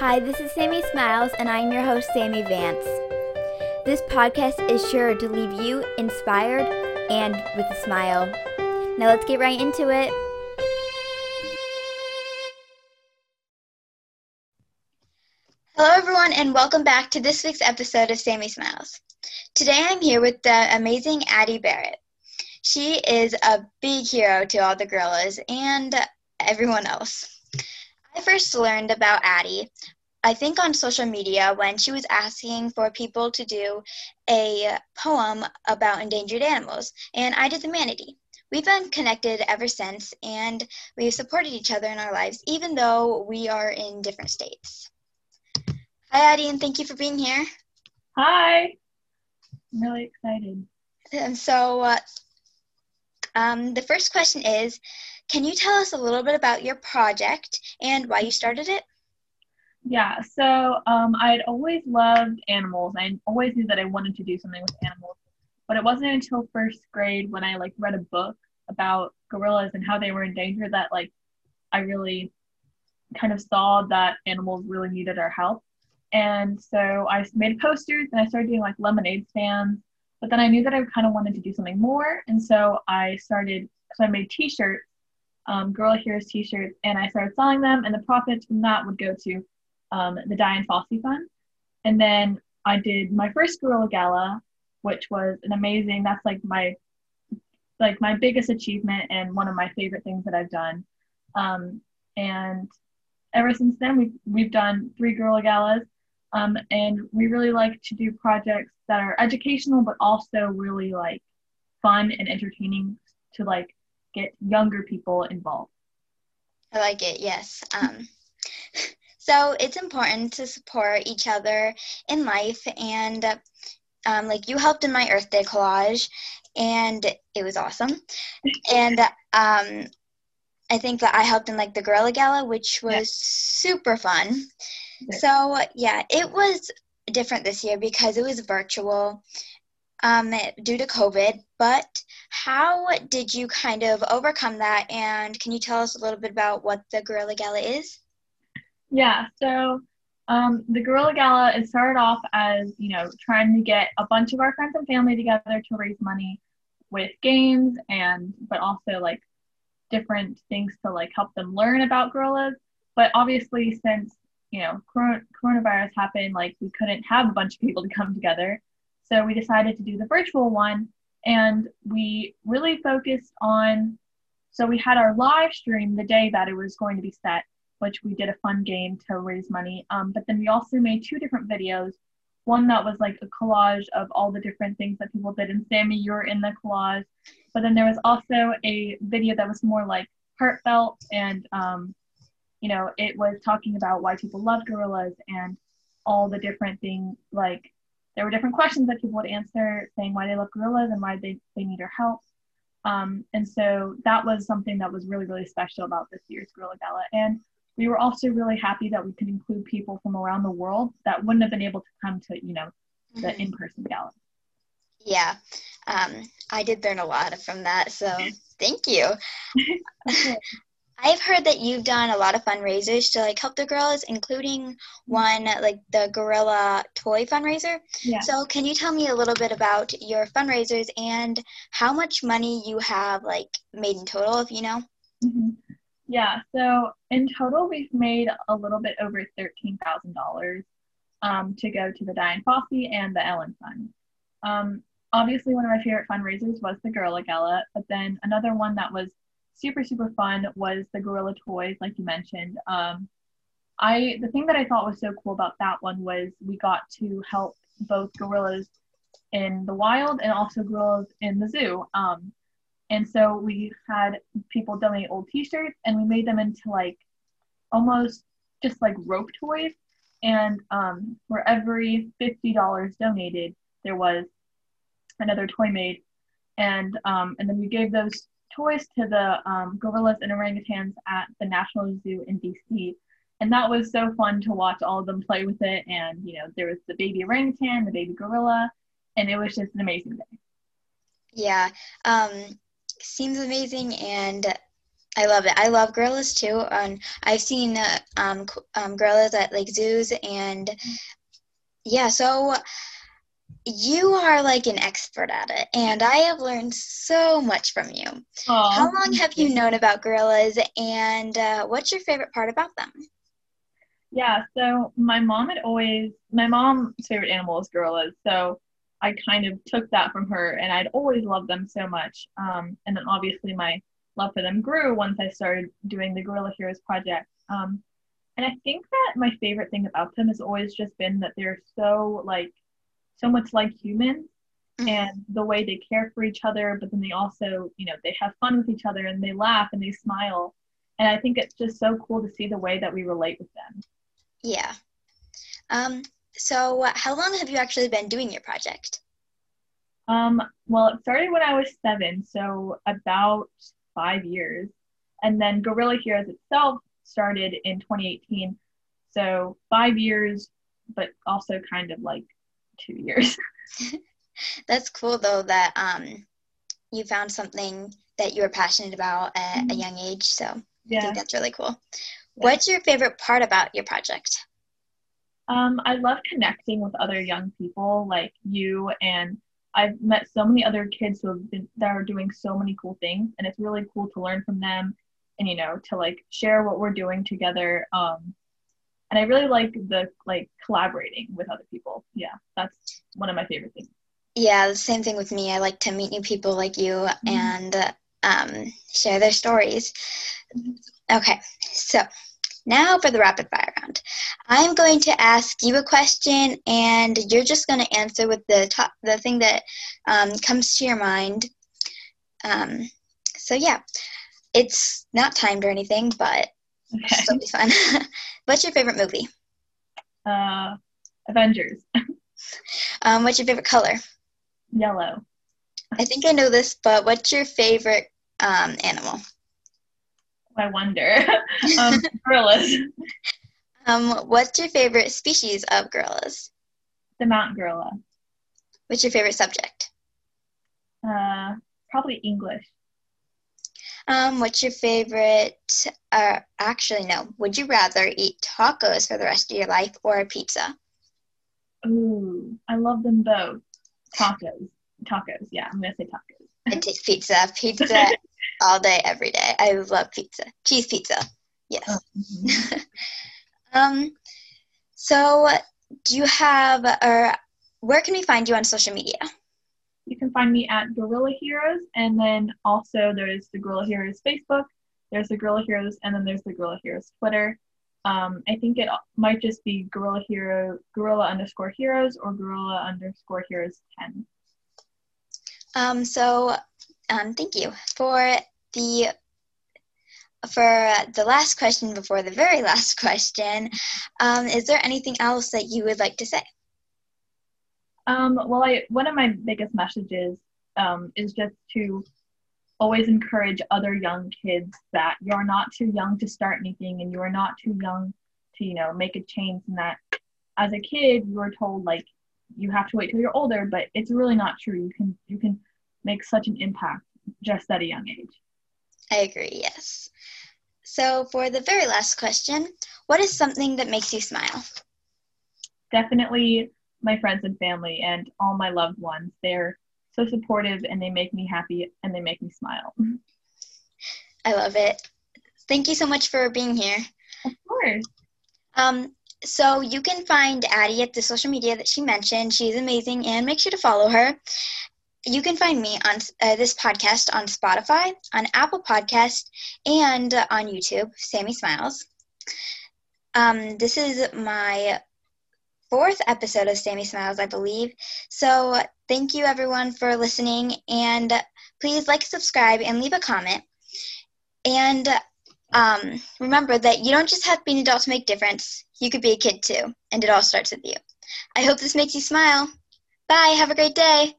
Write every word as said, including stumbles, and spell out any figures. Hi, this is Sammy Smiles, and I'm your host, Sammy Vance. This podcast is sure to leave you inspired and with a smile. Now let's get right into it. Hello, everyone, and welcome back to this week's episode of Sammy Smiles. Today I'm here with the amazing Addie Barrett. She is a big hero to all the gorillas and everyone else. I first learned about Addie, I think on social media, when she was asking for people to do a poem about endangered animals, and I did the manatee. We've been connected ever since, and we've supported each other in our lives, even though we are in different states. Hi, Addie, and thank you for being here. Hi. I'm really excited. And so uh, um, the first question is, can you tell us a little bit about your project and why you started it? Yeah, so um, I'd always loved animals. I always knew that I wanted to do something with animals, but it wasn't until first grade when I like read a book about gorillas and how they were in danger that like I really kind of saw that animals really needed our help. And so I made posters and I started doing like lemonade stands, but then I knew that I kind of wanted to do something more. And so I started, so I made t-shirts, um, Girl Heroes t-shirts, and I started selling them, and the profits from that would go to Um, the Diane Fossey Fund. And then I did my first Gorilla Gala, which was an amazing, that's like my like my biggest achievement and one of my favorite things that I've done. Um, and ever since then, we've, we've done three Gorilla Galas. Um, and we really like to do projects that are educational, but also really like fun and entertaining to like get younger people involved. I like it, yes. Um. So it's important to support each other in life, and um, like you helped in my Earth Day collage, and it was awesome. And um, I think that I helped in like the Gorilla Gala, which was yes. super fun. Yes. So yeah, it was different this year because it was virtual um, due to COVID, but how did you kind of overcome that? And can you tell us a little bit about what the Gorilla Gala is? Yeah, so um, the Gorilla Gala, it started off as, you know, trying to get a bunch of our friends and family together to raise money with games and, but also like different things to like help them learn about gorillas. But obviously since, you know, cor- coronavirus happened, like we couldn't have a bunch of people to come together. So we decided to do the virtual one, and we really focused on, so we had our live stream the day that it was going to be set, which we did a fun game to raise money. Um, but then we also made two different videos. One that was like a collage of all the different things that people did. And Sammy, you were in the collage. But then there was also a video that was more like heartfelt. And, um, you know, it was talking about why people love gorillas and all the different things. Like there were different questions that people would answer saying why they love gorillas and why they, they need our help. Um, and so that was something that was really, really special about this year's Gorilla Gala. And we were also really happy that we could include people from around the world that wouldn't have been able to come to, you know, the mm-hmm. in-person gala. Yeah, um, I did learn a lot from that, so thank you. I've heard that you've done a lot of fundraisers to, like, help the gorillas, including one, like, the gorilla toy fundraiser. Yeah. So can you tell me a little bit about your fundraisers and how much money you have, like, made in total, if you know? Mm-hmm. Yeah, so in total, we've made a little bit over thirteen thousand dollars um, to go to the Diane Fossey and the Ellen Fund. Um, obviously, one of my favorite fundraisers was the Gorilla Gala, but then another one that was super, super fun was the Gorilla Toys, like you mentioned. Um, I the thing that I thought was so cool about that one was we got to help both gorillas in the wild and also gorillas in the zoo. Um, And so we had people donate old t-shirts, and we made them into like almost just like rope toys. And um, for every fifty dollars donated, there was another toy made. And um, and then we gave those toys to the um, gorillas and orangutans at the National Zoo in D C. And that was so fun to watch all of them play with it. And, you know, there was the baby orangutan, the baby gorilla, and it was just an amazing day. Yeah. Um... Seems amazing, and I love it. I love gorillas too. And I've seen uh, um, um, gorillas at like zoos, and yeah, so you are like an expert at it, and I have learned so much from you. Aww. How long have you known about gorillas, and uh, what's your favorite part about them? Yeah, so my mom had always, my mom's favorite animal is gorillas, so I kind of took that from her, and I'd always loved them so much. Um, and then obviously my love for them grew once I started doing the Gorilla Heroes project. Um, and I think that my favorite thing about them has always just been that they're so like, so much like humans, and the way they care for each other, but then they also, you know, they have fun with each other, and they laugh and they smile. And I think it's just so cool to see the way that we relate with them. Yeah. Um, so how long have you actually been doing your project? Um, well, it started when I was seven, so about five years. And then Gorilla Heroes itself started in twenty eighteen. So five years, but also kind of like two years. That's cool though, that um, you found something that you were passionate about at mm-hmm. a young age. So yeah. I think that's really cool. Yeah. What's your favorite part about your project? Um, I love connecting with other young people like you, and I've met so many other kids who have been, that are doing so many cool things, and it's really cool to learn from them and, you know, to like share what we're doing together. Um, and I really like the like collaborating with other people. Yeah, that's one of my favorite things. Yeah, the same thing with me. I like to meet new people like you mm-hmm. and um, share their stories. Okay, so now for the rapid fire round. I'm going to ask you a question, and you're just going to answer with the top, the thing that um, comes to your mind. Um, so yeah, it's not timed or anything, but okay. It's still be fun. What's your favorite movie? Uh, Avengers. um, what's your favorite color? Yellow. I think I know this, but what's your favorite um, animal? I wonder. um, gorillas. Um, what's your favorite species of gorillas? The mountain gorilla. What's your favorite subject? Uh, probably English. Um, what's your favorite, uh, actually no, would you rather eat tacos for the rest of your life or a pizza? Ooh, I love them both. Tacos. Tacos, yeah, I'm going to say tacos. I take pizza. Pizza. All day, every day. I love pizza. Cheese pizza. Yes. Oh, mm-hmm. um, so do you have, or where can we find you on social media? You can find me at Gorilla Heroes, and then also there's the Gorilla Heroes Facebook, there's the Gorilla Heroes, and then there's the Gorilla Heroes Twitter. Um, I think it might just be Gorilla Hero, Gorilla underscore Heroes, or Gorilla underscore Heroes ten. Um, so... Um, thank you for the for the last question before the very last question. Um, is there anything else that you would like to say? Um, well, I, one of my biggest messages um, is just to always encourage other young kids that you're not too young to start anything, and you are not too young to, you know, make a change. And that as a kid, you were told like you have to wait till you're older, but it's really not true. You can you can. Make such an impact just at a young age. I agree, yes. So for the very last question, what is something that makes you smile? Definitely my friends and family and all my loved ones. They're so supportive, and they make me happy, and they make me smile. I love it. Thank you so much for being here. Of course. Um, so you can find Addie at the social media that she mentioned. She's amazing, and make sure to follow her. You can find me on uh, this podcast on Spotify, on Apple Podcast, and uh, on YouTube, Sammy Smiles. Um, this is my fourth episode of Sammy Smiles, I believe. So uh, thank you, everyone, for listening. And uh, please like, subscribe, and leave a comment. And um, remember that you don't just have to be an adult to make a difference. You could be a kid, too. And it all starts with you. I hope this makes you smile. Bye. Have a great day.